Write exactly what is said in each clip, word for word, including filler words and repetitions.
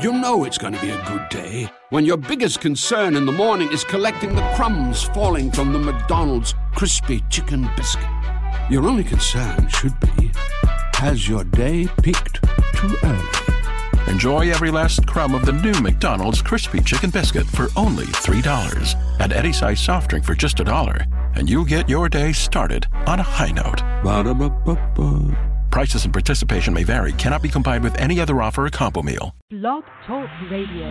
You know it's going to be a good day when your biggest concern in the morning is collecting the crumbs falling from the McDonald's crispy chicken biscuit. Your only concern should be, has your day peaked too early? Enjoy every last crumb of the new McDonald's crispy chicken biscuit for only three dollars. And Eddie's Ice Soft Drink for just a dollar. And you'll get your day started on a high note. Ba-da-ba-ba-ba. Prices and participation may vary. Cannot be combined with any other offer or combo meal. Blog Talk Radio.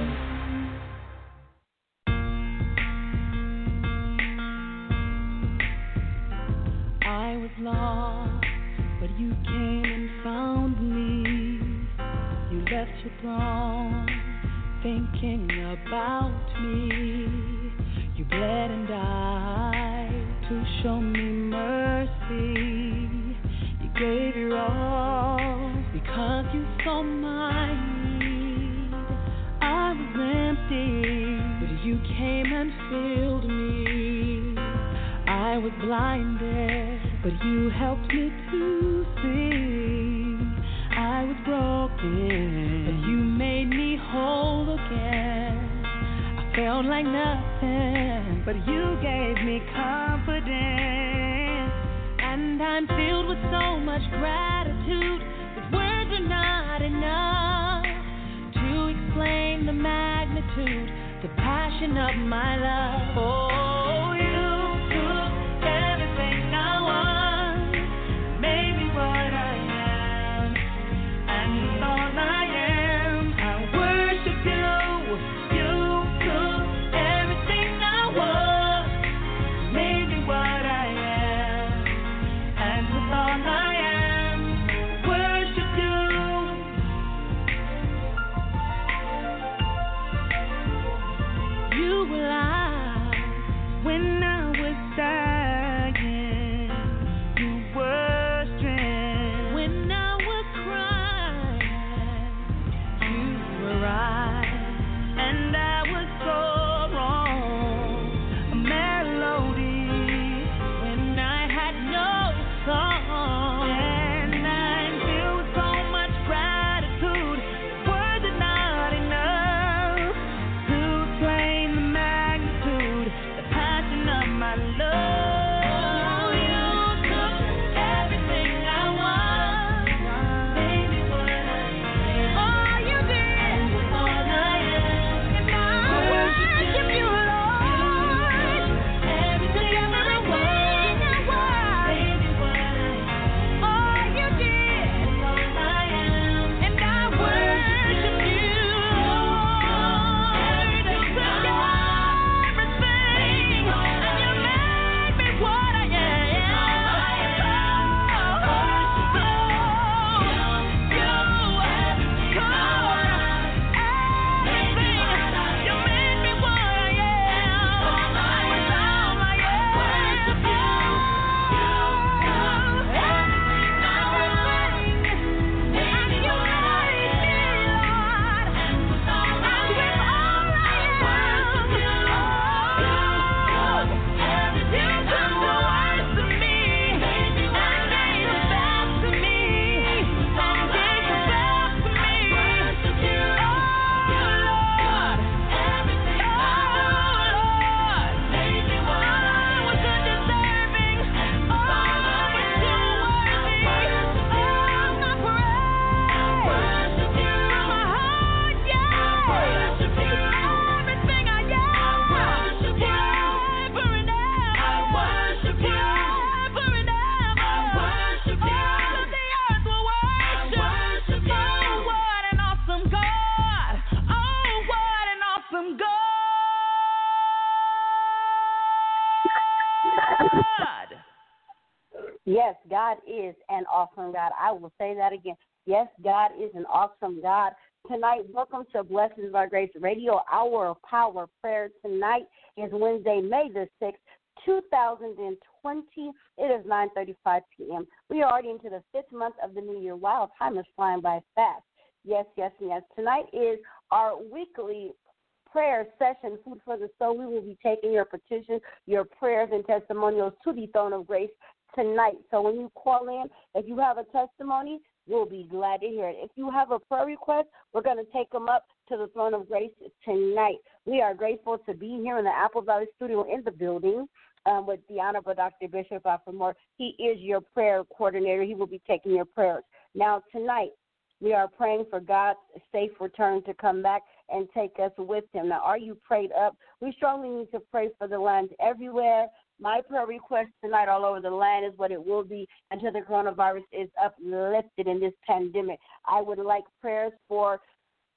I was lost, but you came and found me. You left your throne, thinking about me. You bled and died to show me mercy. Gave your all because you saw my need. I was empty, but you came and filled me. I was blinded, but you helped me to see. I was broken, but you made me whole again. I felt like nothing, but you gave me confidence. And I'm filled with so much gratitude that words are not enough to explain the magnitude, the passion of my love. Oh, you took everything I was, made me what I am, and all I am, I worship you. You took everything I was, made me what I am. All I am, worship you. You were alive when I was dying. You were strength when I was crying. You were right, and I was so wrong. A melody when I had no song. Yes, God is an awesome God. I will say that again. Yes, God is an awesome God. Tonight, welcome to Blessings by Grace Radio Hour of Power Prayer. Tonight is Wednesday, May the sixth, two thousand twenty. It is nine thirty-five p.m. We are already into the fifth month of the new year. Wow, time is flying by fast. Yes, yes, yes. Tonight is our weekly prayer session, Food for the Soul. We will be taking your petitions, your prayers, and testimonials to the throne of grace tonight. So when you call in, if you have a testimony, We'll be glad to hear it. If you have a prayer request, we're going to take them up to the throne of grace tonight. We are grateful to be here in the Apple Valley Studio in the building um, with the Honorable Doctor Bishop Alfred. He is your prayer coordinator. He will be taking your prayers. Now, tonight, we are praying for God's safe return to come back and take us with him. Now, are you prayed up? We strongly need to pray for the land everywhere. My prayer request tonight all over the land is what it will be until the coronavirus is uplifted in this pandemic. I would like prayers for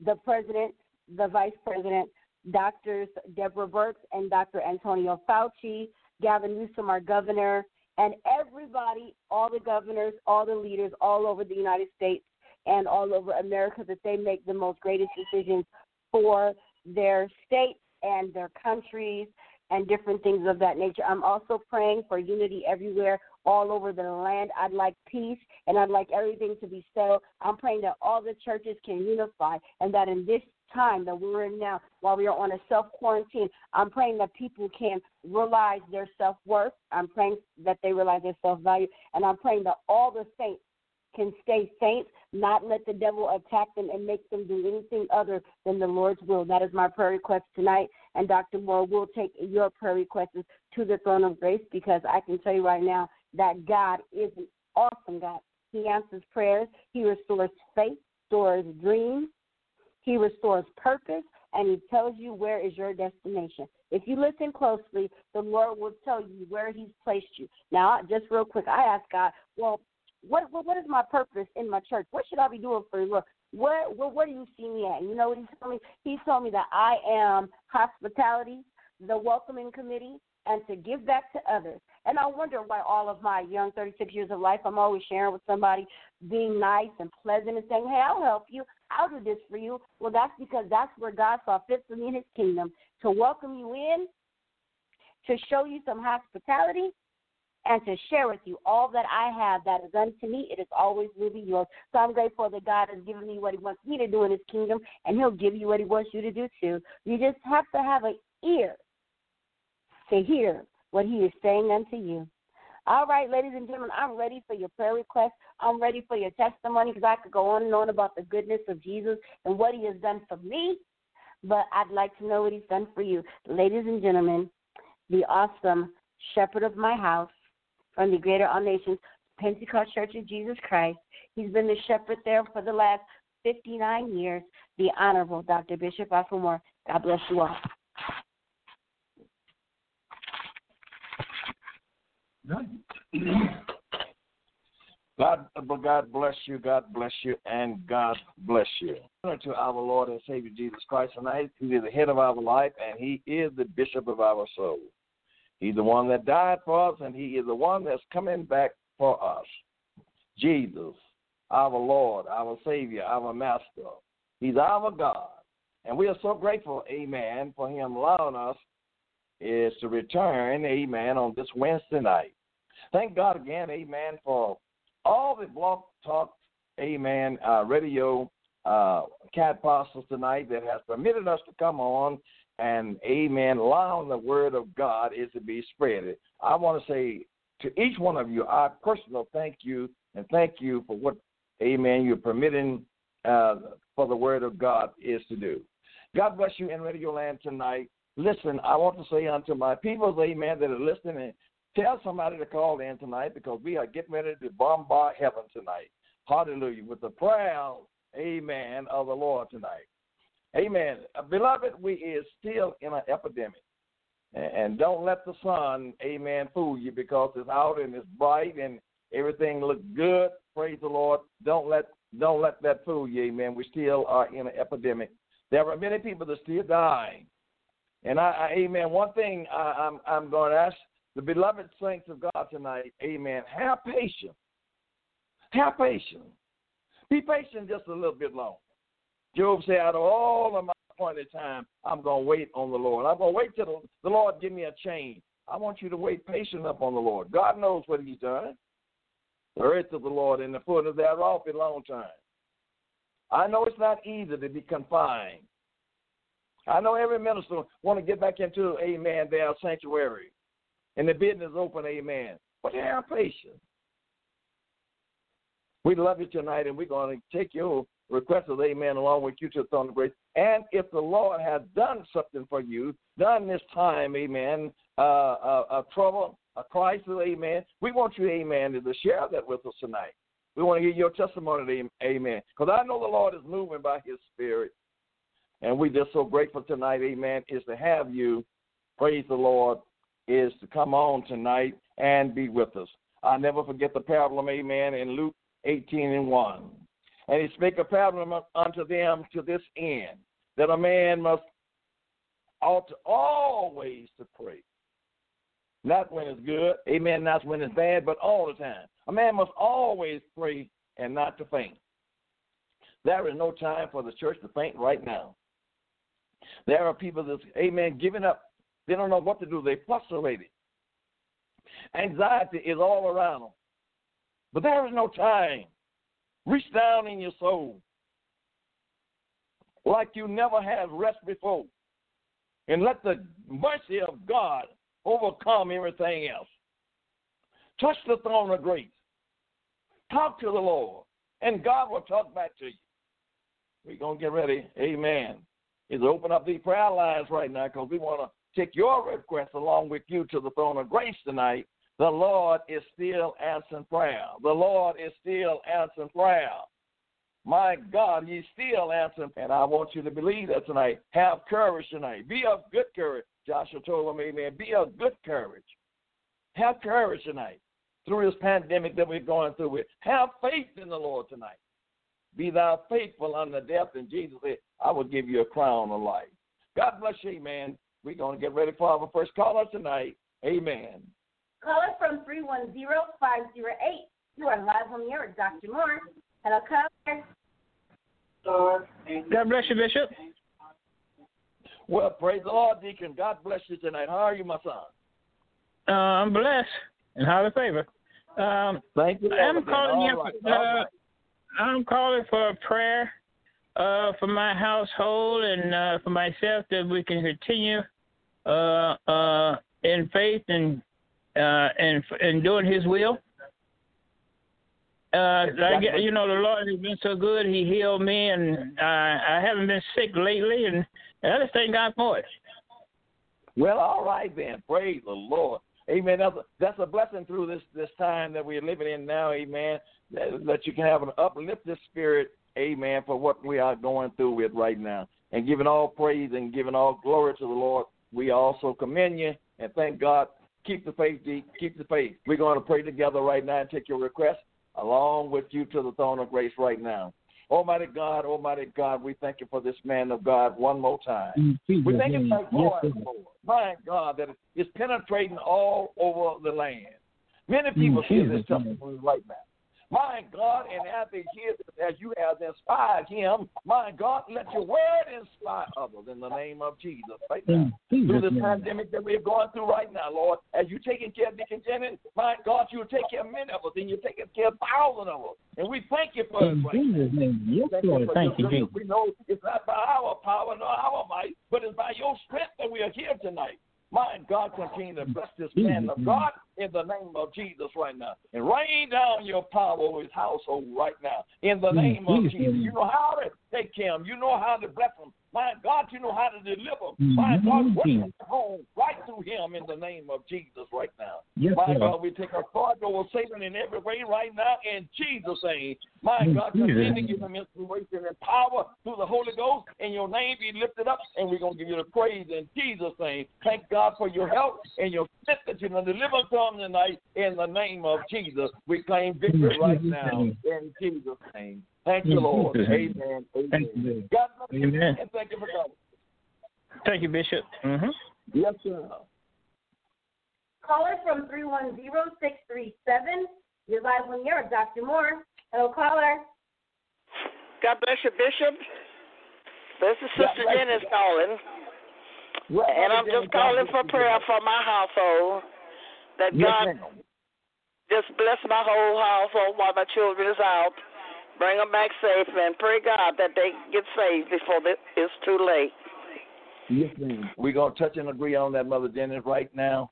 the president, the vice president, Doctors Deborah Birx and Doctor Antonio Fauci, Gavin Newsom, our governor, and everybody, all the governors, all the leaders all over the United States and all over America, that they make the most greatest decisions for their states and their countries and different things of that nature. I'm also praying for unity everywhere, all over the land. I'd like peace, and I'd like everything to be settled. I'm praying that all the churches can unify, and that in this time that we're in now, while we are on a self-quarantine, I'm praying that people can realize their self-worth. I'm praying that they realize their self-value, and I'm praying that all the saints can stay saints, not let the devil attack them and make them do anything other than the Lord's will. That is my prayer request tonight, and Doctor Moore will take your prayer requests to the throne of grace, because I can tell you right now that God is an awesome God. He answers prayers. He restores faith, restores dreams. He restores purpose, and he tells you where is your destination. If you listen closely, the Lord will tell you where he's placed you. Now, just real quick, I asked God, well, What, what what is my purpose in my church? What should I be doing for the Lord? Where, where, where do you see me at? And you know what he told me? He told me that I am hospitality, the welcoming committee, and to give back to others. And I wonder why all of my young thirty-six years of life, I'm always sharing with somebody, being nice and pleasant and saying, hey, I'll help you. I'll do this for you. Well, that's because that's where God saw fit for me in his kingdom, to welcome you in, to show you some hospitality, and to share with you all that I have that is unto me. It is always will be yours. So I'm grateful that God has given me what he wants me to do in his kingdom, and he'll give you what he wants you to do too. You just have to have an ear to hear what he is saying unto you. All right, ladies and gentlemen, I'm ready for your prayer request. I'm ready for your testimony, because I could go on and on about the goodness of Jesus and what he has done for me, but I'd like to know what he's done for you. Ladies and gentlemen, the awesome shepherd of my house, from the Greater All Nations Pentecost Church of Jesus Christ. He's been the shepherd there for the last fifty-nine years, the Honorable Doctor Bishop Alfred. God bless you all. God, God bless you, God bless you, and God bless you. To our Lord and Savior Jesus Christ tonight, he is the head of our life, and he is the bishop of our soul. He's the one that died for us, and he is the one that's coming back for us. Jesus, our Lord, our Savior, our Master. He's our God. And we are so grateful, amen, for him allowing us is to return, amen, on this Wednesday night. Thank God again, amen, for all the Blog Talk, amen, uh, radio uh, cat pastors tonight that has permitted us to come on. And, amen, allowing the word of God is to be spread. I want to say to each one of you, our personal thank you, and thank you for what, amen, you're permitting uh, for the word of God is to do. God bless you in Radio Land tonight. Listen, I want to say unto my people, amen, that are listening, tell somebody to call in tonight, because we are getting ready to bombard heaven tonight. Hallelujah. With the prayer, amen, of the Lord tonight. Amen. Beloved, we is still in an epidemic. And don't let the sun, amen, fool you, because it's out and it's bright and everything looks good. Praise the Lord. Don't let don't let that fool you, amen. We still are in an epidemic. There are many people that are still dying. And, I, I amen, one thing I, I'm, I'm going to ask the beloved saints of God tonight, amen, have patience. Have patience. Be patient just a little bit longer. Job said, out of all of my appointed time, I'm going to wait on the Lord. I'm going to wait till the Lord give me a change. I want you to wait patiently upon the Lord. God knows what he's done. The earth of the Lord and the fullness thereof belong to him. I know it's not easy to be confined. I know every minister want to get back into, amen, their sanctuary. And the business open, amen. But have patience. We love you tonight, and we're going to take your request of amen along with you to the throne of grace. And if the Lord has done something for you, done this time, amen, uh, a, a trouble, a crisis, amen, we want you, amen, to share that with us tonight. We want to hear your testimony, amen, because I know the Lord is moving by his Spirit. And we're just so grateful tonight, amen, is to have you, praise the Lord, is to come on tonight and be with us. I'll never forget the parable, amen, in Luke eighteen and one. And he spake a parable unto them to this end, that a man must ought to always to pray. Not when it's good, amen, not when it's bad, but all the time. A man must always pray and not to faint. There is no time for the church to faint right now. There are people that's, amen, giving up. They don't know what to do. They're frustrated. Anxiety is all around them. But there is no time. Reach down in your soul like you never had rest before. And let the mercy of God overcome everything else. Touch the throne of grace. Talk to the Lord, and God will talk back to you. We're going to get ready, amen, is to open up these prayer lines right now because we want to take your request along with you to the throne of grace tonight. The Lord is still answering prayer. The Lord is still answering prayer. My God, he's still answering. And I want you to believe that tonight. Have courage tonight. Be of good courage. Joshua told him, amen, be of good courage. Have courage tonight through this pandemic that we're going through with. Have faith in the Lord tonight. Be thou faithful unto death. And Jesus said, I will give you a crown of life. God bless you, man. We're going to get ready for our first caller tonight. Amen. Caller from three one zero five zero eight. You are live on the air with Doctor Moore. Hello, caller. God bless you, Bishop. Well, praise the Lord, Deacon. God bless you tonight. How are you, my son? Uh, I'm blessed and highly favored. Um, Thank you. I'm calling you. Right. Uh, I'm calling for a prayer uh, for my household and uh, for myself that we can continue uh, uh, in faith and uh, and and doing His will. Uh, like, you know, the Lord has been so good. He healed me, and I, I haven't been sick lately. And I just thank God for it. Well, all right then. Praise the Lord. Amen. That's a, that's a blessing through this, this time that we're living in now. Amen. That, that you can have an uplifted spirit. Amen. For what we are going through with right now, and giving all praise and giving all glory to the Lord. We also commend you and thank God. Keep the faith, Deke. Keep the faith. We're going to pray together right now and take your request along with you to the throne of grace right now. Almighty God, Almighty God, we thank you for this man of God one more time. Jesus, we thank you for Lord, Lord, my God, that it's penetrating all over the land. Many people Jesus, hear this testimony right now. My God, and as they hear this, as you have inspired him, my God, let your word inspire others in the name of Jesus right now. Jesus, through this pandemic that we're going through right now, Lord, as you're taking care of Deacon Jennings, my God, you'll take care of many of us, and you're taking care of thousands of us. And we thank you for in it right Jesus' name. Yes, thank Lord, you for thank you, Jesus. We know it's not by our power nor our might, but it's by your strength that we are here tonight. My God, continue to bless this man of God in the name of Jesus right now. And rain down your power over his household right now in the name of Jesus. You know how to take care of him. You know how to bless him. My God, you know how to deliver him. My God, work his home right through him in the name of Jesus right now. My God, we take authority over Satan in every way right now in Jesus' name. My God, continue to give him inspiration and power through the Holy Ghost. In your name be lifted up, and we're going to give you the praise in Jesus' name. Thank God. God, for your help and your strength that you're going to deliver from tonight in the name of Jesus. We claim victory right now in Jesus' name. Thank you, Lord. Amen. Amen. God bless you. Amen. And thank you for coming. Thank you, Bishop. Mm-hmm. Yes, sir. Caller from three one zero six three seven. You're live on the air with Doctor Moore. Hello, caller. God bless you, Bishop. This is Sister Dennis calling. Well, and I'm just calling for prayer for my household, that God just bless my whole household while my children is out, bring them back safe, and pray, God, that they get saved before it's too late. Yes, ma'am. We're going to touch and agree on that, Mother Dennis, right now,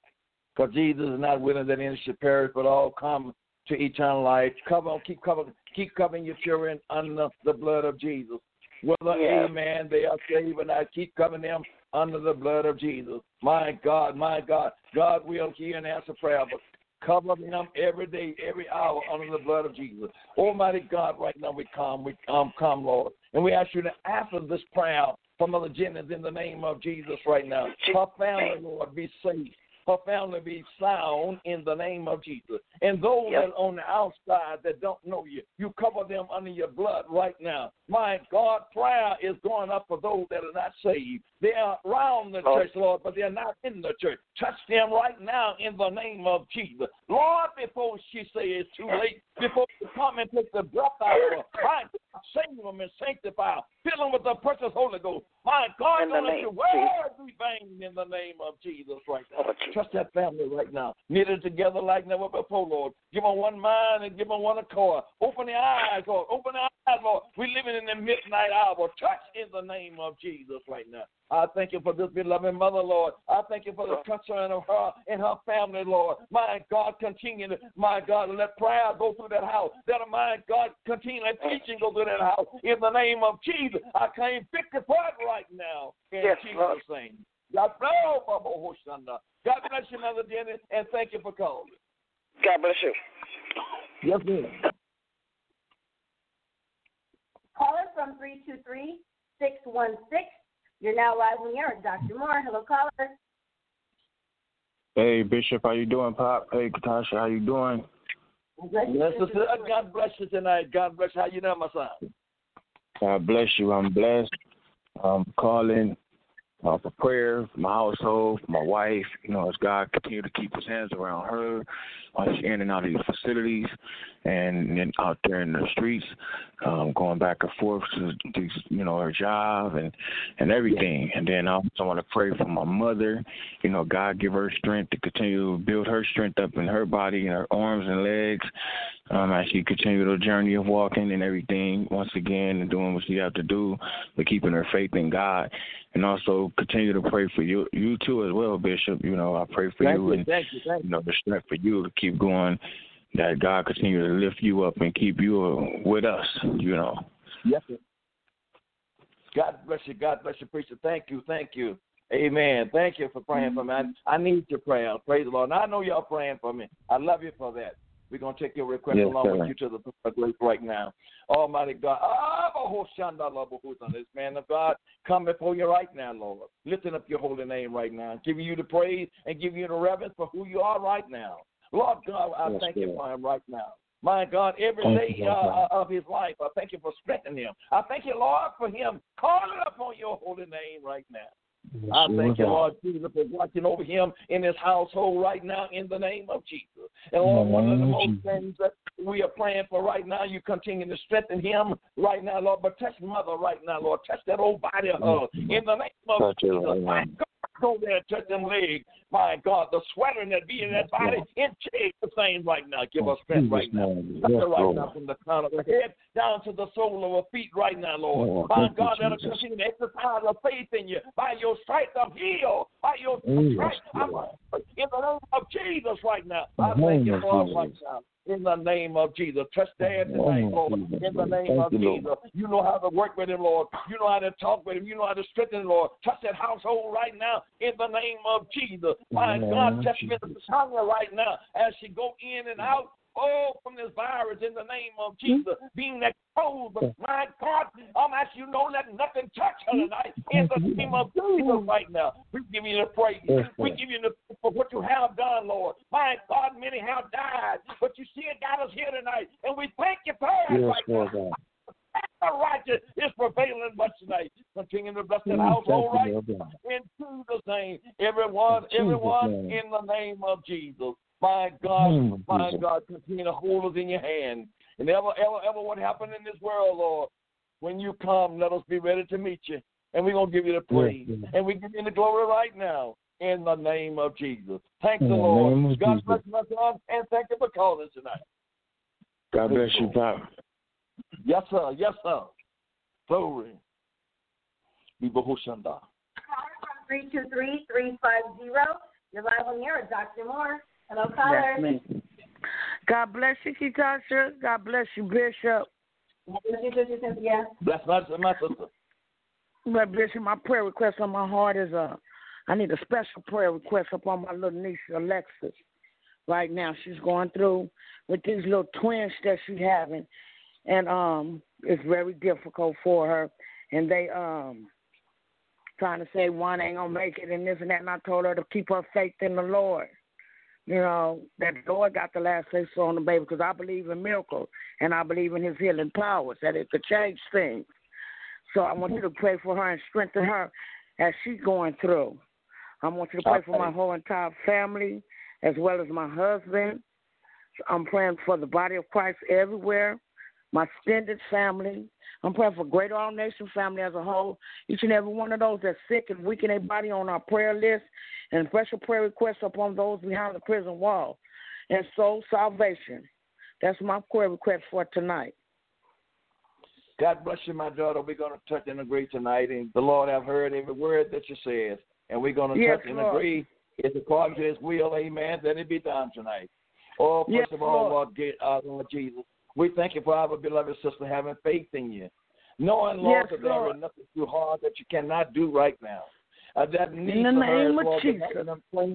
because Jesus is not willing that any should perish, but all come to eternal life. Cover, keep covering, keep covering your children under the blood of Jesus. Whether, yeah. amen, they are saved or not, keep covering them under the blood of Jesus. My God, my God, God will hear and answer prayer, but cover them every day, every hour under the blood of Jesus. Almighty God, right now we come, we um, come, Lord, and we ask you to answer this prayer for Mother Jennings in the name of Jesus right now. Her family, Lord, be safe. Her family be sound in the name of Jesus. And those yep. that on the outside that don't know you, you cover them under your blood right now. My God, prayer is going up for those that are not saved. They are around the oh. church, Lord, but they're not in the church. Touch them right now in the name of Jesus. Lord, before she says it's too late, before you come and take the breath out of her, save them and sanctify them. Fill them with the precious Holy Ghost. My God, don't let your word be vain in the name of Jesus right now. Oh, Jesus. Trust that family right now. Knit it together like never before, Lord. Give them one mind and give them one accord. Open their eyes, Lord. Open their eyes, Lord. We're living in the midnight hour. Touch in the name of Jesus right now. I thank you for this beloved mother, Lord. I thank you for the concern of her and her family, Lord. My God, continue to, my God, let prayer go through that house. That, my God, continue that teaching go through that house. In the name of Jesus, I claim victory right now. In yes, Jesus' Lord. Name. God bless you, Mother Dennis, and thank you for calling. God bless you. Yes, ma'am. Call us from three two three, six one six. You're now live on the air with Doctor Moore. Hello, caller. Hey, Bishop, how you doing, Pop? Hey, Katasha, how you doing? Bless you. God bless you tonight. God bless you. How you doing, my son? God bless you. I'm blessed. I'm calling uh, for prayer for my household, for my wife. You know, as God continue to keep his hands around her while she's in and out of these facilities and then out there in the streets, um, going back and forth to, to, you know, her job and, and everything. And then I also want to pray for my mother. You know, God give her strength to continue to build her strength up in her body and her arms and legs um, as she continue the journey of walking and everything once again and doing what she have to do, but keeping her faith in God. And also continue to pray for you, you too as well, Bishop. You know, I pray for thank you, you and thank you, thank you. You know the strength for you to keep going. That God continue to lift you up and keep you with us, you know. Yes, sir. God bless you. God bless you, preacher. Thank you. Thank you. Amen. Thank you for praying for me. I, I need your prayer. Praise the Lord. Now, I know y'all praying for me. I love you for that. We're going to take your request yes, along sir. With you to the throne of grace right now. Almighty God. This man of God, come before you right now, Lord. Lifting up your holy name right now. Giving you the praise and giving you the reverence for who you are right now. Lord God, I yes, thank you for him right now. My God, every thank day God. Uh, of his life, I thank you for strengthening him. I thank you, Lord, for him calling upon your holy name right now. Yes, I thank you, God. Lord Jesus, for watching over him in his household right now in the name of Jesus. And Lord, one of the most things that we are praying for right now, you continue to strengthen him right now, Lord. But touch mother right now, Lord. Touch that old body of hers in the name of touch Jesus. It, my God. Go there and touch them legs. My God, the sweater that be in that body in Jesus' name right now. Give us strength right now. Touch her right now from the crown of her head down to the sole of her feet right now, Lord. My God, that'll continue to exercise her faith in you. By your stripes, I'm healed. By your stripes, I'm in the name of Jesus right now. I thank you, Lord, right now. In the name of Jesus. Trust there tonight, Lord. In the name of Jesus. You know how to work with him, Lord. You know how to talk with him. You know how to strengthen him, Lord. Touch that household right now in the name of Jesus. My God, touch Minister Tanya right now as she go in and out. Oh, from this virus in the name of Jesus, being exposed. But my God, I'm asking you to know that nothing touched her tonight in the name of Jesus right now. We give you the praise. We give you the praise for what you have done, Lord. My God, many have died, but you still got us here tonight, and we thank you for it right now. The righteous is prevailing much tonight. Continue to bless that household right now. In Jesus' name, everyone, everyone in the name of Jesus. My God, my God, continue to hold us in your hand. And ever, ever, ever what happened in this world, Lord, when you come, let us be ready to meet you. And we're going to give you the praise. Yes, and we give you the glory right now in the name of Jesus. Thank in the Lord. God Jesus. Bless my son, and thank you for calling tonight. God bless you, Pop. Yes, sir. Yes, sir. Glory. Bibohushanda. three two three, three five zero. You're live on the air with Doctor Moore. Hello, caller. God bless you, Ketasha. God bless you, Bishop. God bless you, Sister Cynthia. Bless my, my sister. God bless you. My prayer request on my heart is uh, I need a special prayer request upon my little niece, Alexis. Right now, she's going through with these little twins that she's having, and um, it's very difficult for her. And they um, trying to say one ain't gonna make it, and this and that. And I told her to keep her faith in the Lord. You know, that the Lord got the last say so on the baby, because I believe in miracles and I believe in his healing powers, that it could change things. So I want you to pray for her and strengthen her as she's going through. I want you to pray for my whole entire family as well as my husband. I'm praying for the body of Christ everywhere, my extended family. I'm praying for Greater All Nations family as a whole. Each and every one of those that's sick and weak in their body on our prayer list, and special prayer requests upon those behind the prison wall, and soul salvation. That's my prayer request for tonight. God bless you, my daughter. We're going to touch and agree tonight, and the Lord, I've heard every word that you said, and we're going to yes, touch Lord. and agree. It's according to His will, amen, that it be done tonight. Oh, first yes, of all, Lord. Lord, Lord Jesus, we thank you for our beloved sister having faith in you, knowing, Lord, yes, that Lord. there is nothing too hard that you cannot do right now. Uh, that need for her, Lord,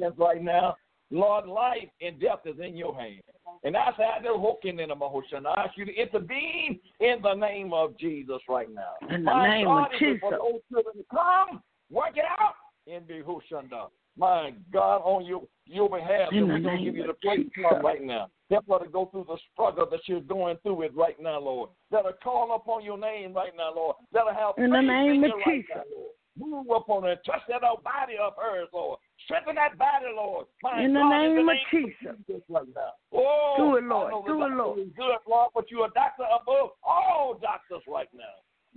that right now. Lord, life and death is in your hand. And I say, I don't hope in the motion. I ask you to intervene in the name of Jesus right now. In the My name God, of Jesus. For those children to come, work it out in the Hoshanda. My God, on your, your behalf, and we're going to give you the praise right now. Help her to go through the struggle that you're going through with right now, Lord. Let her call upon your name right now, Lord. Let her have faith in the name of Jesus. Right now, Lord. Move upon her and touch that old body of hers, Lord. Strengthen that body, Lord. My in the God, name in the of name Jesus. Jesus right now. Oh, do it, Lord. Do it, Lord. Good, Lord, but you're a doctor above all doctors right now.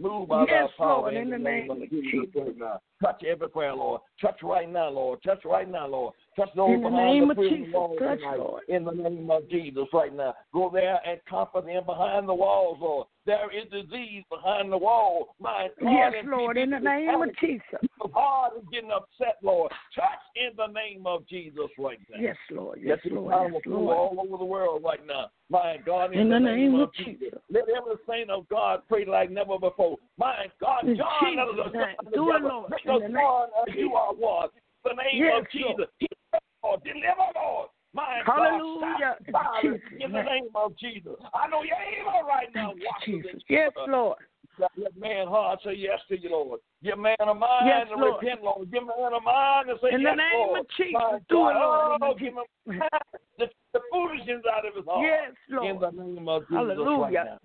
Move by yes, thy power Lord, in, in the, the name, name of Jesus right now. Touch every prayer, Lord. Touch right now, Lord. Touch right now, Lord. Touch those in the name of Jesus. Touch, Lord. In the name of Jesus right now. Go there and comfort them behind the walls, Lord. There is disease behind the wall. My God, yes, Lord, in the name of Jesus. The heart is getting upset, Lord. Touch in the name of Jesus right now. Yes, Lord. Yes, yes Lord. Yes, Lord. All over the world right now. My God, in, in the, the name, name of Jesus. Jesus. Let every saint of God pray like never before. My God, John, Jesus, the do it, Lord. Make us born as you are was. In the name yes, of Jesus. Heal, Lord. Deliver, Lord. My Hallelujah. God, Jesus, in the name of Jesus. I know you're able right now. Jesus. Yes, Lord. Your man heart say yes to you, Lord. Your man of mind yes, to Lord. repent, Lord. Your man of mind to say in yes, Lord. In the name Lord. of Jesus. Do it, Lord. Oh, give him the, the foolishness out of his heart. Yes, Lord. In the name of Jesus. Hallelujah. Right now.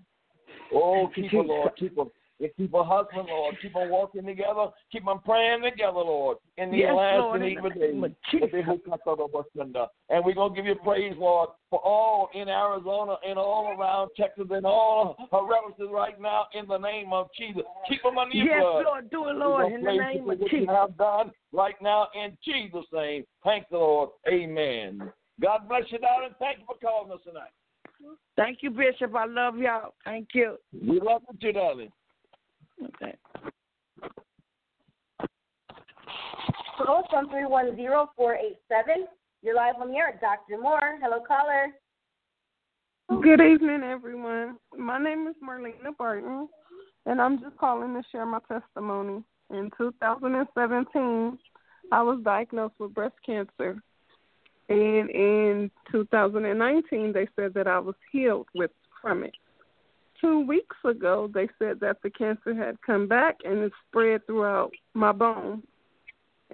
Oh, keep it, Lord. Keep it. And keep a husband, Lord. Keep on walking together. Keep on praying together, Lord. In the yes, last and evil day. And we're going to give you praise, Lord, for all in Arizona and all around Texas and all her relatives right now in the name of Jesus. Keep them under your yes, blood. Yes, Lord. Do it, Lord, in the name of Jesus. You have done right now in Jesus' name. Thank the Lord. Amen. God bless you, darling. Thank you for calling us tonight. Thank you, Bishop. I love y'all. Thank you. We love you too, darling. Okay. Hello, from three one zero, four eight seven. You're live on the air, Doctor Moore. Hello, caller. Good evening, everyone. My name is Marlena Barton, and I'm just calling to share my testimony. In two thousand seventeen, I was diagnosed with breast cancer, and in two thousand nineteen, they said that I was healed with from it. Two weeks ago, they said that the cancer had come back and it spread throughout my bone.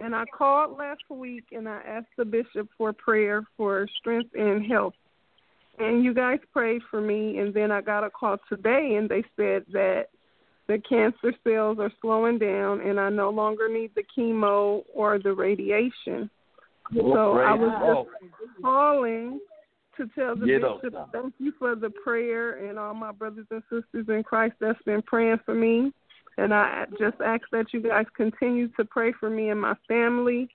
And I called last week and I asked the bishop for prayer for strength and health. And you guys prayed for me. And then I got a call today and they said that the cancer cells are slowing down and I no longer need the chemo or the radiation. Oh, so I was just oh. calling to tell the Get bishop, up. thank you for the prayer and all my brothers and sisters in Christ that's been praying for me. And I just ask that you guys continue to pray for me and my family.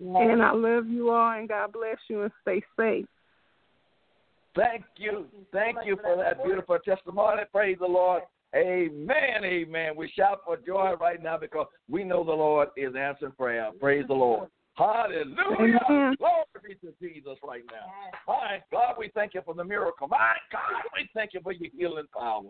Yes. And I love you all, and God bless you, and stay safe. Thank you. Thank you for that beautiful testimony. Praise the Lord. Amen, amen. We shout for joy right now because we know the Lord is answering prayer. Praise the Lord. Hallelujah. Amen. Glory be to Jesus right now. My God, we thank you for the miracle. My God, we thank you for your healing power.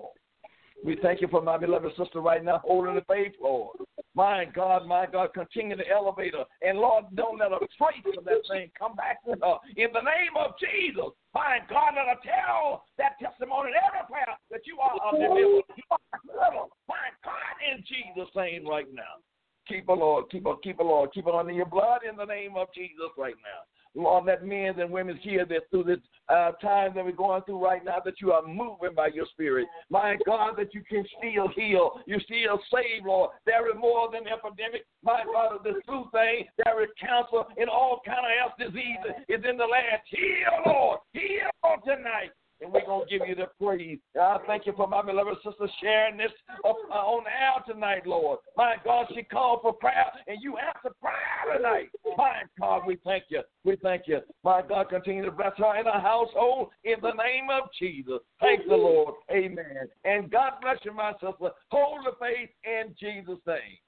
We thank you for my beloved sister right now holding the faith, Lord. My God, my God, continue to elevate her. And, Lord, don't let a trace of that thing come back to her. In the name of Jesus, my God, let her tell that testimony in every prayer that you are a deliverer. You are a deliverer. My God, in Jesus' name right now. Keep her, Lord. Keep her, keep her, Lord. Keep her under your blood in the name of Jesus right now. Lord, let men and women hear this through this uh, time that we're going through right now, that you are moving by your spirit. My God, that you can still heal. You still save, Lord. There is more than epidemic. My God, of this flu thing, there is cancer and all kind of health diseases is in the land. Heal, Lord. Heal tonight. And we're going to give you the praise. I thank you for my beloved sister sharing this up, uh, on the air tonight, Lord. My God, she called for prayer, and you answered prayer tonight. My God, we thank you. We thank you. My God, continue to bless her in her household in the name of Jesus. Thank the Lord. Amen. And God bless you, my sister. Hold the faith in Jesus' name.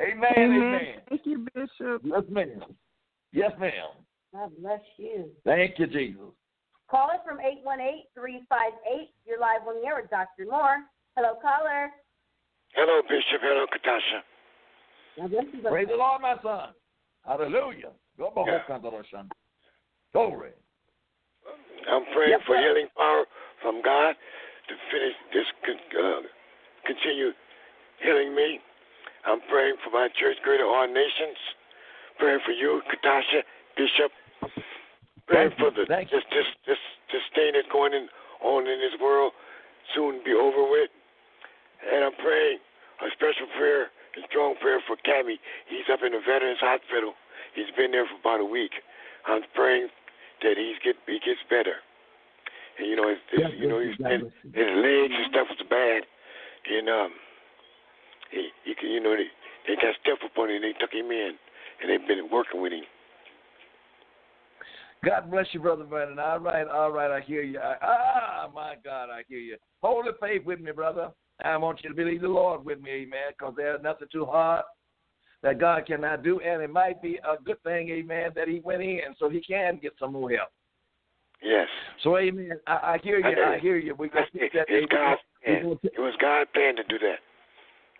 Amen, amen. amen. Thank you, Bishop. Yes, ma'am. Yes, ma'am. God bless you. Thank you, Jesus. Caller from eight one eight, three five eight. You're live on the air with Doctor Moore. Hello, caller. Hello, Bishop. Hello, Katasha. Praise the Lord, my son. Hallelujah. Yeah. Glory. I'm praying yes, for sir. healing power from God to finish this, uh, continue healing me. I'm praying for my church, Greater All Nations. Praying for you, Katasha, Bishop. Praying for the this, this this this thing that's going in, on in this world soon be over with, and I'm praying a special prayer, a strong prayer for Cammy. He's up in the Veterans Hospital. He's been there for about a week. I'm praying that he's get he gets better. And you know, it's, it's, you know, his, his legs and stuff was bad, and um, he, he you know they they got step up on him. They took him in, and they've been working with him. God bless you, Brother Vernon. All right, all right, I hear you. I, ah, my God, I hear you. Hold the faith with me, brother. I want you to believe the Lord with me, amen, because there's nothing too hard that God cannot do, and it might be a good thing, amen, that he went in so he can get some more help. Yes. So, amen, I, I hear you, I, I hear you. We got that, God, it was God's plan to do that,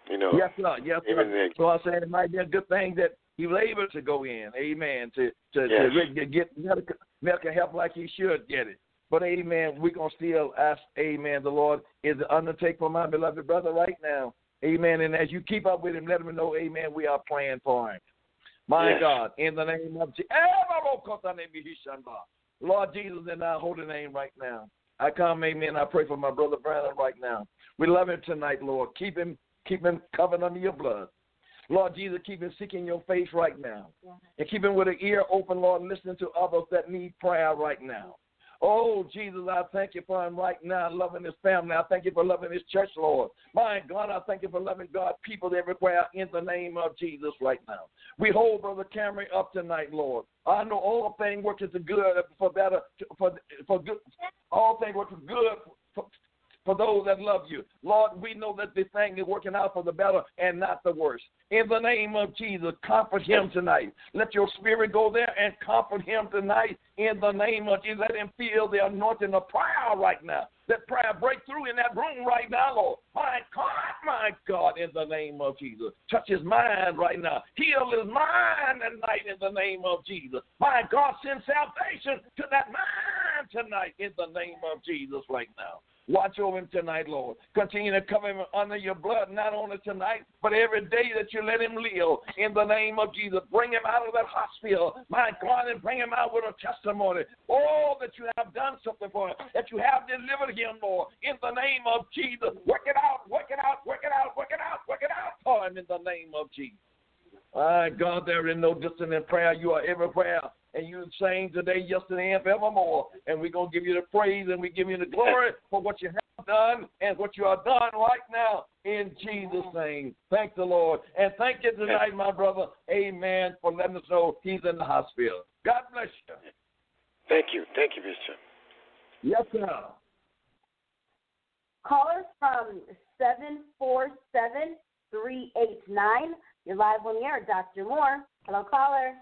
you know. Yes, sir, yes, sir. So I said it might be a good thing that he was able to go in, amen, to, to, yes. to get medical, medical help like he should get it. But, amen, we're going to still ask, amen, the Lord is the undertaker for my beloved brother right now, amen. And as you keep up with him, let him know, amen, we are praying for him. My yes. God, in the name of Jesus. Lord Jesus, in our holy name right now, I come, amen, I pray for my brother Brandon right now. We love him tonight, Lord. Keep him, keep him covered under your blood. Lord Jesus, keep him seeking your face right now. Yeah. And keep him with an ear open, Lord, listening to others that need prayer right now. Oh, Jesus, I thank you for him right now, loving his family. I thank you for loving his church, Lord. My God, I thank you for loving God, people everywhere in the name of Jesus right now. We hold Brother Cameron up tonight, Lord. I know all things work to good for better, for, for good, all things work to good for, for those that love you. Lord, we know that this thing is working out for the better and not the worse. In the name of Jesus, comfort him tonight. Let your spirit go there and comfort him tonight. In the name of Jesus, let him feel the anointing of prayer right now. Let prayer break through in that room right now, Lord. My God, my God, in the name of Jesus. Touch his mind right now. Heal his mind tonight in the name of Jesus. My God, send salvation to that mind tonight in the name of Jesus right now. Watch over him tonight, Lord. Continue to cover him under your blood, not only tonight, but every day that you let him live. In the name of Jesus, bring him out of that hospital, my God, and bring him out with a testimony. Oh, that you have done something for him, that you have delivered him, Lord. In the name of Jesus, work it out, work it out, work it out, work it out, work it out for him in the name of Jesus. My God, there is no distance in prayer. You are everywhere. And you're the same today, yesterday, and forevermore. And we're going to give you the praise and we give you the glory for what you have done and what you are done right now in Jesus' name. Thank the Lord. And thank you tonight, my brother. Amen. For letting us know he's in the hospital. God bless you. Thank you. Thank you, Bishop. Yes, sir. Caller from seven four seven, three eight nine. You're live on the air, Doctor Moore. Hello, caller.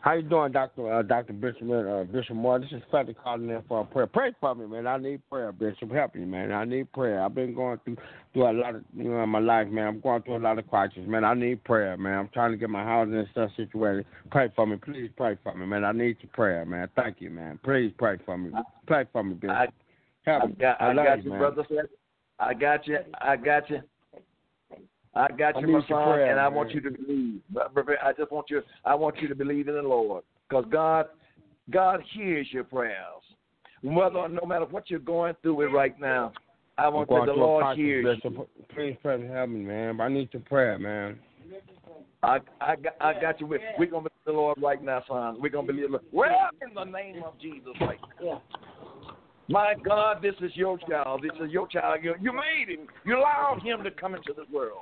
How you doing, Doctor Uh, Doctor Bishop, uh, Bishop Moore? This is Freddy calling in for a prayer. Pray for me, man. I need prayer, Bishop. Help me, man. I need prayer. I've been going through through a lot of, you know, in my life, man. I'm going through a lot of crises, man. I need prayer, man. I'm trying to get my housing and stuff situated. Pray for me. Please pray for me, man. I need your prayer, man. Thank you, man. Please pray for me. Pray for me, Bishop. I, help I got, me. I, I got you, man. Brother Fred. I got you. I got you. I got you, my son, prayer, and I man. want you to believe. I just want you. I want you to believe in the Lord, because God, God hears your prayers. Whether no matter what you're going through it right now, I want that the Lord hears you. Please pray to heaven, man. I need your prayer, man. I, I, I got you. With. We're gonna believe the Lord right now, son. We're gonna believe. Well, in the name of Jesus, right now. My God, this is your child. This is your child. You, you made him. You allowed him to come into this world.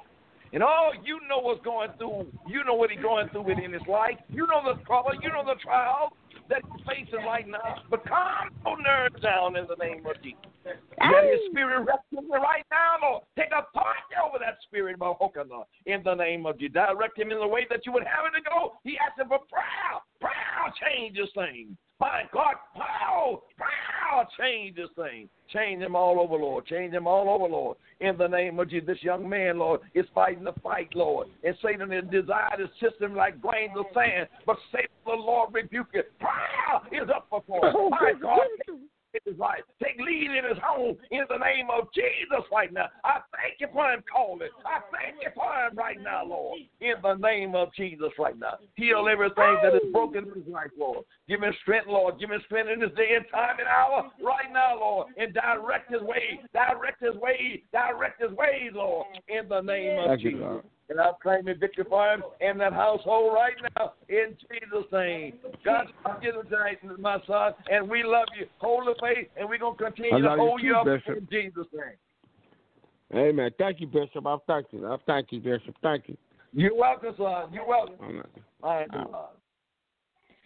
And oh, you know what's going through. You know what he's going through in his life. You know the trouble. You know the trial that he's facing right now. But calm your nerves down in the name of Jesus. Let his spirit rest in you right now, Lord. Take authority over that spirit, Mahokana, in the name of Jesus. Direct him in the way that you would have it to go. He asked him for prayer. Prayer changes things. My God, power, power, change this thing. Change him all over, Lord. Change him all over, Lord. In the name of Jesus, this young man, Lord, is fighting the fight, Lord. And Satan has desired his system like grains of sand. But Satan, the Lord, rebuke you. Prayer is up before him. My God, in his life. Take lead in his home in the name of Jesus right now. I thank you for him calling. I thank you for him right now, Lord. In the name of Jesus right now. Heal everything that is broken in his life, Lord. Give him strength, Lord. Give him strength in this day and time and hour right now, Lord. And direct his way. Direct his way. Direct his way, Lord. In the name of thank Jesus. You, and I'm claiming victory for him and that household right now in Jesus' name. God, I give it tonight, my son, and we love you. Hold the faith, and we're going to continue to hold you, you up Bishop. In Jesus' name. Amen. Thank you, Bishop. I thank you. I thank you, Bishop. Thank you. You're welcome, son. You're welcome. Amen. All right. Amen.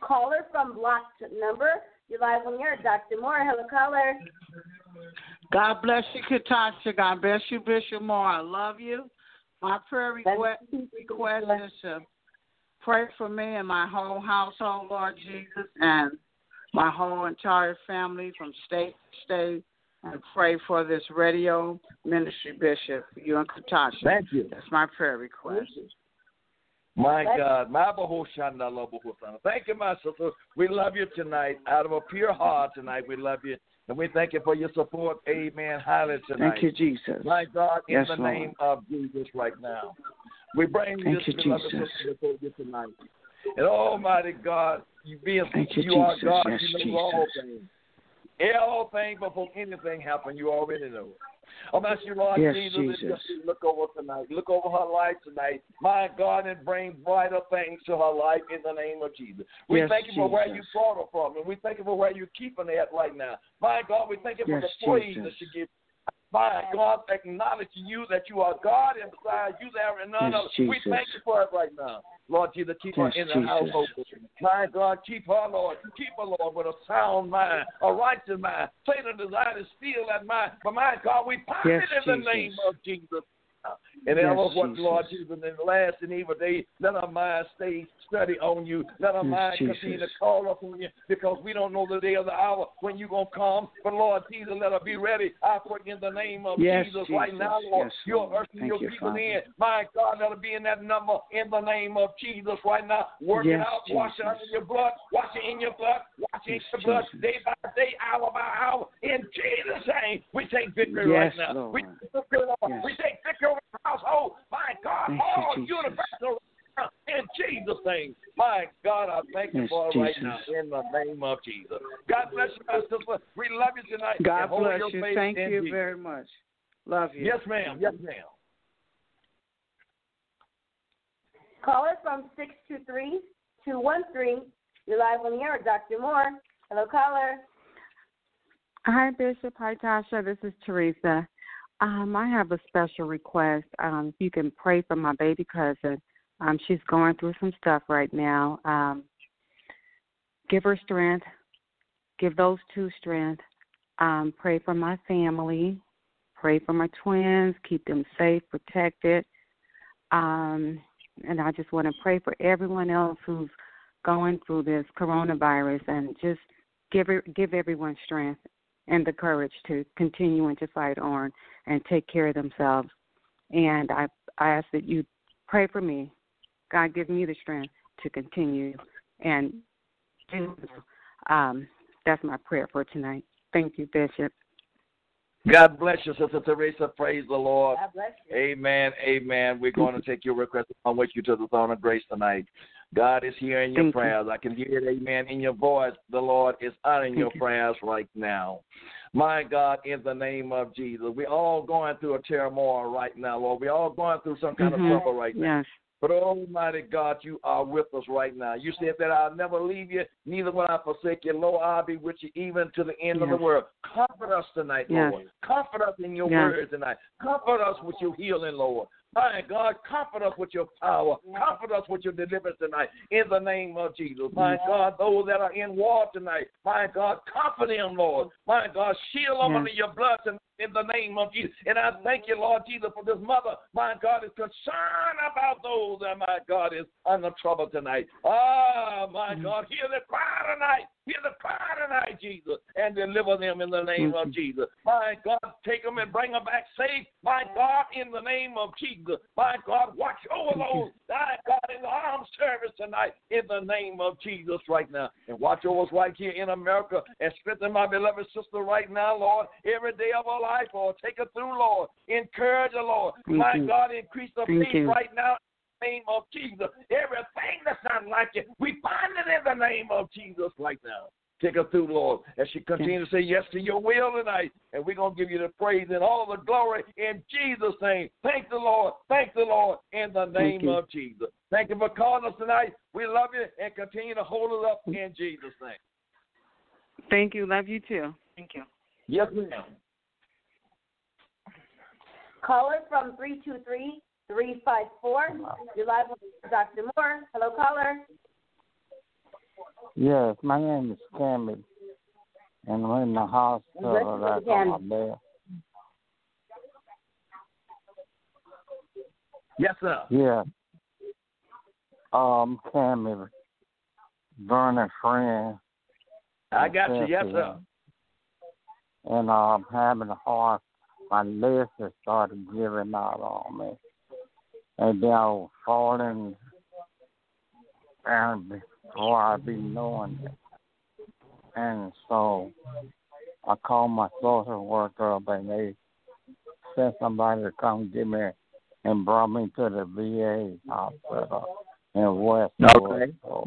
Caller from blocked number. You're live on air, Doctor Moore. Hello, caller. God bless you, Katasha. God bless you, Bishop Moore. I love you. My prayer request, request is to pray for me and my whole household, Lord Jesus, and my whole entire family from state to state, and pray for this radio ministry, Bishop, you and Katasha. Thank you. That's my prayer request. My Thank God. You. Thank you, my sister. We love you tonight. Out of a pure heart tonight, we love you. And we thank you for your support. Amen. Hallelujah tonight. Thank you, Jesus. My God, in yes, the Lord. Name of Jesus right now. We bring thank this you, beloved Jesus. Sister before you tonight. And Almighty God, you, being, you, you are God. Yes, you know Jesus. All things. All things before anything happens, you already know. I'm asking you, Lord yes, Jesus, Jesus. Just look over tonight. Look over her life tonight. My God, and bring brighter things to her life in the name of Jesus. We yes, thank you Jesus. For where you brought her from, and we thank you for where you're keeping her at right now. My God, we thank you yes, for the praise that she gives. My God, acknowledge you that you are God, and besides you there and none yes, other. Jesus. We thank you for it right now. Lord Jesus, keep yes, her in the household. My God, keep her, Lord. Keep her, Lord, with a sound mind, a righteous mind. Satan desires to steal that mind. But my God, we bind yes, it in Jesus. The name of Jesus. And yes, ever what, Jesus. Lord Jesus, in the last and evil day, let our minds stay steady on you. Let our yes, minds Jesus. Continue to call upon you, because we don't know the day or the hour when you're going to come. But, Lord Jesus, let us be ready. I put in the name of yes, Jesus, Jesus right now, Lord. Yes, Lord. You're ushering your you, people Father. In. My God, let us be in that number in the name of Jesus right now. Work yes, it out. Jesus. Wash it out in your blood. Wash it in your blood. Wash it yes, in your Jesus. Blood day by day, hour by hour. In Jesus' name, we take victory yes, right now. Lord. We take victory, Lord. Yes. We take victory. Over the household, my God, thank all you, universal in Jesus' name. My God, I thank you yes, for it right now in the name of Jesus. God bless you, my sister. We love you tonight. God bless you. Thank you Jesus. Very much. Love you. Yes, ma'am. Yes, ma'am. Caller from six two three, two one three. You're live on the air, Doctor Moore. Hello, caller. Hi, Bishop. Hi, Tasha. This is Teresa. Um, I have a special request. Um, if you can pray for my baby cousin. Um, she's going through some stuff right now. Um, give her strength. Give those two strength. Um, pray for my family. Pray for my twins. Keep them safe, protected. Um, and I just want to pray for everyone else who's going through this coronavirus, and just give give everyone strength and the courage to continue and to fight on and take care of themselves. And I, I ask that you pray for me. God, give me the strength to continue and do. Um, that's my prayer for tonight. Thank you, Bishop. God bless you, Sister Teresa. Praise the Lord. God bless you. Amen. Amen. We're going to take your request on with you to the throne of grace tonight. God is hearing your Thank prayers. You. I can hear it, amen, in your voice. The Lord is honoring Thank your you. prayers right now. My God, in the name of Jesus, we're all going through a turmoil right now, Lord. We're all going through some kind mm-hmm. of trouble right now. Yes. But, Almighty God, you are with us right now. You said that I'll never leave you, neither will I forsake you. Lord, I'll be with you even to the end yes. of the world. Comfort us tonight, yes. Lord. Comfort us in your yes. word tonight. Comfort us with your healing, Lord. My God, comfort us with your power. Comfort us with your deliverance tonight in the name of Jesus. My yes. God, those that are in war tonight, my God, comfort them, Lord. My God, shield them yes. under your blood tonight. In the name of Jesus. And I thank you, Lord Jesus, for this mother. My God is concerned about those that, my God, is under trouble tonight. Ah, oh, my God, hear the cry tonight. Hear the cry tonight, Jesus, and deliver them in the name of Jesus. My God, take them and bring them back safe. My God, in the name of Jesus. My God, watch over those, my God, in the armed service tonight in the name of Jesus right now. And watch over us right here in America and strengthen my beloved sister right now, Lord, every day of our life. Life, Lord. Take her through, Lord. Encourage her, Lord. Thank My you. God, increase her Thank peace you. right now in the name of Jesus. Everything that's not like you, we bind it in the name of Jesus right now. Take her through, Lord, as she continues to say yes to your will tonight. And we're going to give you the praise and all the glory in Jesus' name. Thank the Lord. Thank the Lord in the name Thank of you. Jesus. Thank you for calling us tonight. We love you and continue to hold it up in Jesus' name. Thank you. Love you, too. Thank you. Yes, ma'am. Caller from three two three, three five four. You're live with Doctor Moore. Hello, caller. Yes, my name is Cammy, and we're in the hospital. That's on my bed. Yes, sir. Yeah. Um, Cammy, Vernon friend. I got you. Yes, sir. And I'm um, having a heart. My legs just started giving out on me. And then I was falling down before I be knowing it. And so I called my social worker up and they sent somebody to come get me and brought me to the V A hospital in Westwood. Okay. So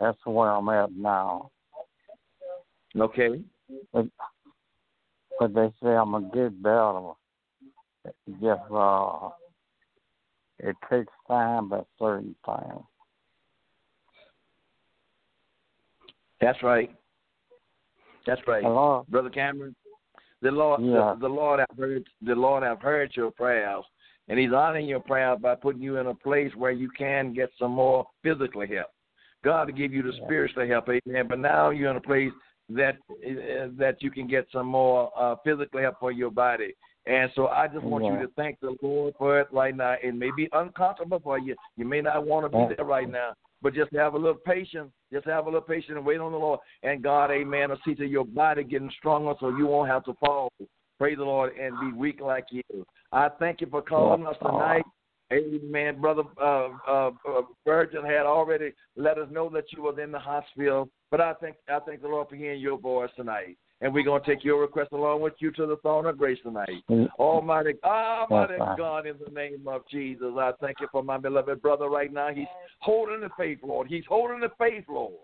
that's where I'm at now. Okay. But, But they say I'm going to get better. Just, uh, it takes time, but certain time. That's right. That's right. Hello? Brother Cameron, the Lord, yeah. the, the Lord, I've heard, the Lord, I've heard your prayers, and He's honoring your prayers by putting you in a place where you can get some more physical help. God will give you the yeah. spiritual help, amen. But now you're in a place that uh, that you can get some more uh, physical help for your body. And so I just want yeah. you to thank the Lord for it right now. It may be uncomfortable for you. You may not want to be yeah. there right now, but just have a little patience. Just have a little patience and wait on the Lord. And God, amen, will see to your body getting stronger so you won't have to fall. Praise the Lord and be weak like you. I thank you for calling yeah. us tonight. Amen. Brother uh, uh, Virgin had already let us know that you were in the hospital, but I thank I thank the Lord for hearing your voice tonight. And we're going to take your request along with you to the throne of grace tonight. Almighty, Almighty God, in the name of Jesus, I thank you for my beloved brother right now. He's holding the faith, Lord. He's holding the faith, Lord.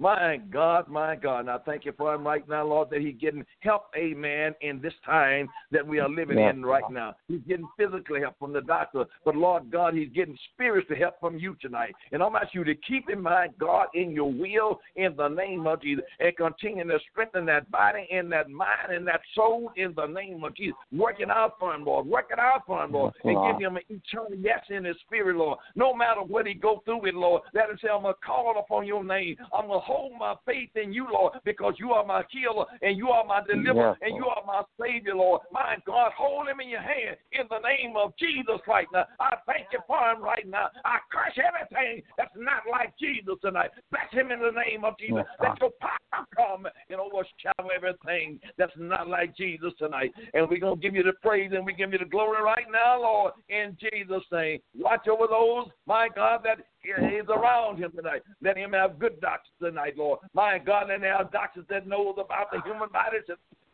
My God, my God. And I thank you for him right now, Lord, that he's getting help, amen, in this time that we are living yeah. in right now. He's getting physical help from the doctor, but, Lord God, he's getting spiritual help from you tonight. And I'm asking you to keep him, my God, in your will in the name of Jesus and continue to strengthen that body and that mind and that soul in the name of Jesus. Work it out for him, Lord. Work it out for him, Lord. And give him an eternal yes in his spirit, Lord. No matter what he go through it, Lord, let him say, I'm going to call upon your name. I'm going to hold my faith in you, Lord, because you are my healer and you are my deliverer and you are my savior, Lord. My God, hold him in your hand in the name of Jesus right now. I thank you for him right now. I curse everything that's not like Jesus tonight. Bless him in the name of Jesus. Let your power come and overshadow everything that's not like Jesus tonight. And we're going to give you the praise and we give you the glory right now, Lord, in Jesus' name. Watch over those, my God, that is around him tonight. Let him have good doctors tonight, Lord. My God, let him have doctors that knows about the human body,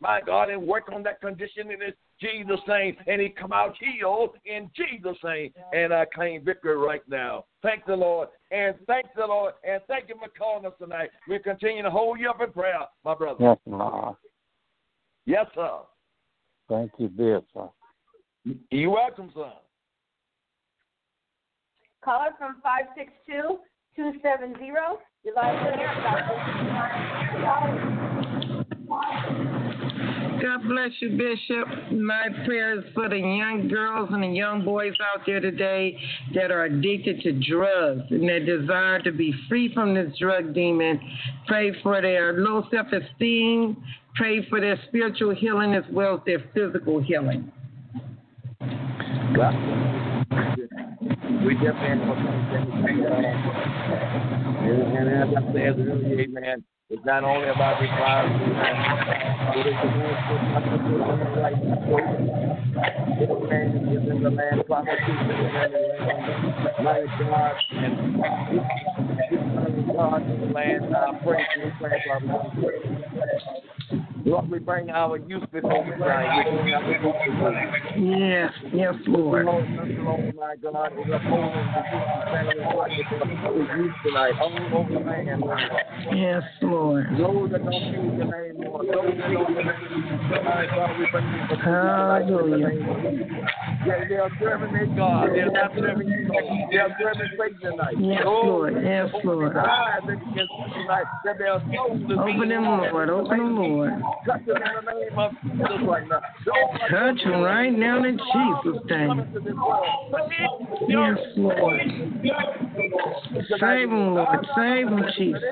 my God, and work on that condition in his Jesus' name, and he come out healed in Jesus' name, and I claim victory right now. Thank the Lord, and thank the Lord, and thank you for calling us tonight. We continue to hold you up in prayer, my brother. Yes, ma. Yes, sir. Thank you, dear, sir. You're welcome, sir. Caller from five six two, two seven zero. You're live in here. God bless you, Bishop. My prayers for the young girls and the young boys out there today that are addicted to drugs and their desire to be free from this drug demon. Pray for their low self-esteem. Pray for their spiritual healing as well as their physical healing. We just and as I said earlier, amen. It's not only about requirements, it is the most in the land, prostitution in the land, God, and God in the land, our praise and praise our Lord. Lord, we bring our youth before you tonight. Yes, yes, Lord. Lord, my God, we uphold the youth tonight, all over the land. Yes, Lord. Those that don't use your name, Lord. Those that don't use your name, God, we bring you before you tonight. Yeah, they are serving their God. They are not serving you, Lord. They are serving faith tonight. Yes, Lord. Yes, Lord. Open them, Lord. Open them, Lord. Touch him in the name of Jesus right now. Touch him right now in Jesus' name. Yes, Lord. Save him, Lord. Save him, Jesus.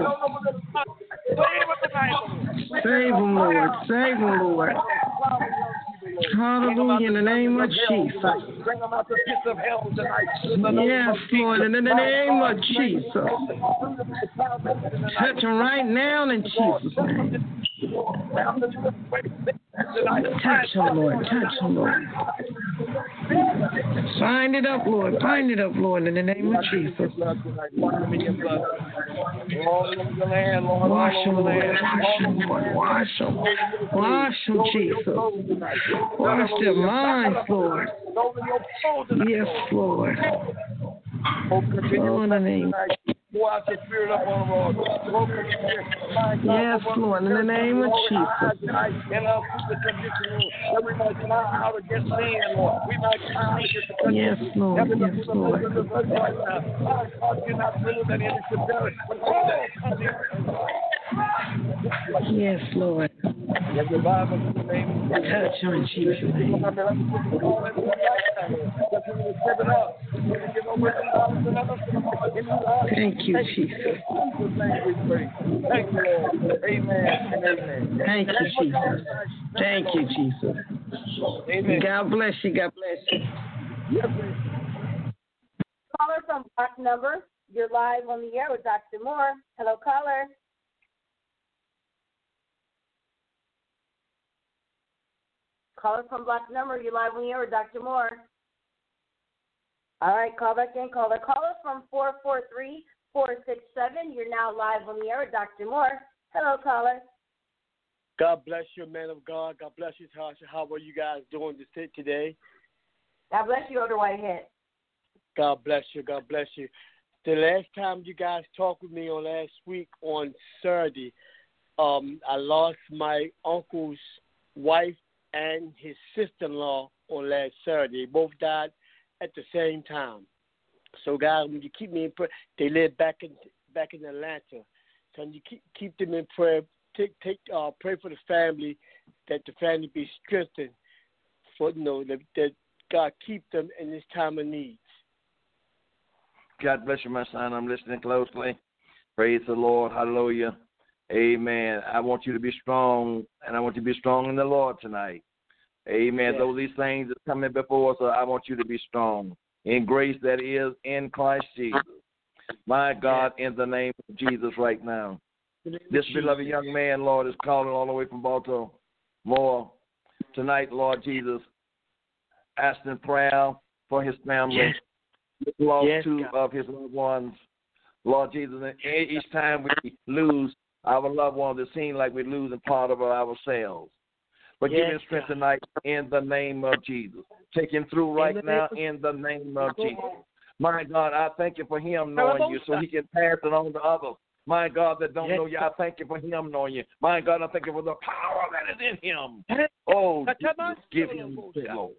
Save him, Lord. Save him, Lord. Hallelujah, in the name of Jesus. Bring them out the pits of hell tonight. Yes, Lord, in the name of Jesus. Touch him right now in Jesus' name. Touch him, Lord. Touch him, Lord. Bind it up, Lord. Bind it up, Lord, in the name of Jesus. Wash him, Lord. Wash him, Lord. Wash him. Wash him, Jesus. Wash their minds, Lord. Yes, Lord. Oh, in the name of Yes, Lord, in the name of Jesus. Yes, Lord, yes, Lord. Yes, Lord. Touch him in Jesus' name. Thank you, Jesus. Thank you, Lord. Amen. Amen. Thank you, Jesus. Thank you, Jesus. Amen. God bless you. God bless you. Caller from Block Number. You're live on the air with Doctor Moore. Hello, caller. Caller from Block Number, you're live on the air with Doctor Moore. All right, call back in, caller. Caller from four four three, four six seven, you're now live on the air with Doctor Moore. Hello, caller. God bless you, man of God. God bless you, Tasha. How are you guys doing today? God bless you, Elder Whitehead. God bless you. God bless you. The last time you guys talked with me on last week on Saturday, um, I lost my uncle's wife and his sister-in-law on last Saturday. They both died at the same time. So, guys, when you keep me in prayer, they live back in back in Atlanta. So, when you keep keep them in prayer. Take take uh, pray for the family, that the family be strengthened. For you know that, that God keep them in this time of need. God bless you, my son. I'm listening closely. Praise the Lord. Hallelujah. Amen. I want you to be strong, and I want you to be strong in the Lord tonight. Amen. Yes. Though these things are coming before us, so I want you to be strong in grace that is in Christ Jesus. My God, in the name of Jesus right now. This beloved young man, Lord, is calling all the way from Baltimore tonight, Lord Jesus, asking prayer for his family. Yes. Lost yes, two God. Of his loved ones, Lord Jesus. And each time we lose our loved ones, it seems like we're losing part of ourselves. But yes, give him strength God. Tonight in the name of Jesus. Take him through right in now of- in the name of Jesus. My God, I thank you for him knowing you so he can pass it on to others. My God, that don't yes, know you, I thank you for him knowing you. My God, I thank you for the power that is in him. Oh, Jesus, give him strength, Lord.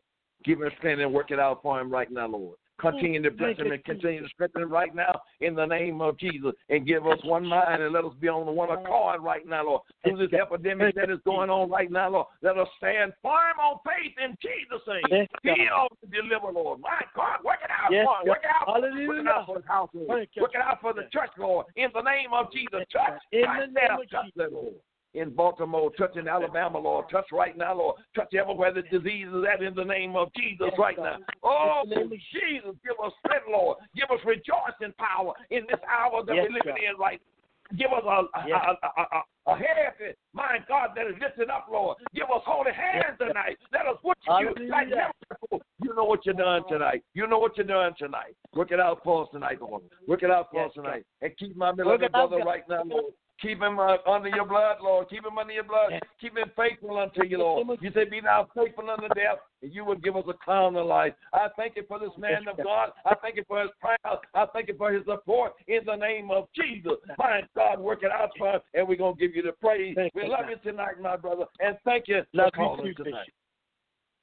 Give him strength and work it out for him right now, Lord. Continue to bless him and continue to strengthen him right now in the name of Jesus, and give us one mind and let us be on the one accord right now, Lord. Through this epidemic that is going on right now, Lord, let us stand firm on faith in Jesus' name. Heal and deliver, Lord. My God, work it out, yes, Lord. Work it out, work it out for the household. Work it out for the church, Lord. In the name of Jesus, touch myself, touch the Lord. In Baltimore, touch in Alabama, Lord. Touch right now, Lord. Touch everywhere the disease is at in the name of Jesus right now. Oh, Jesus, give us strength, Lord. Give us rejoicing power in this hour that yes, we're living God. In right now. Give us a, a, yes. a, a, a, a head, my God, that is lifted up, Lord. Give us holy hands yes. tonight. Let us worship you like never before. You know what you're doing tonight. You know what you're doing tonight. Work it out for us tonight, Lord. Work it out for yes, us tonight. God. And keep my beloved brother God. Right now, Lord. Keep him uh, under your blood, Lord. Keep him under your blood. Yes. Keep him faithful unto you, Lord. You say, be thou faithful unto death, and you will give us a crown of life. I thank you for this man of God. I thank you for his prayer. I thank you for his support in the name of Jesus. My God, work it out for us, and we're going to give you the praise. Thank we love God. You tonight, my brother, and thank you love for calling you tonight.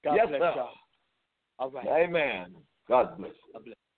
God yes, bless sir. Y'all. All right. Amen. God bless you. God bless you.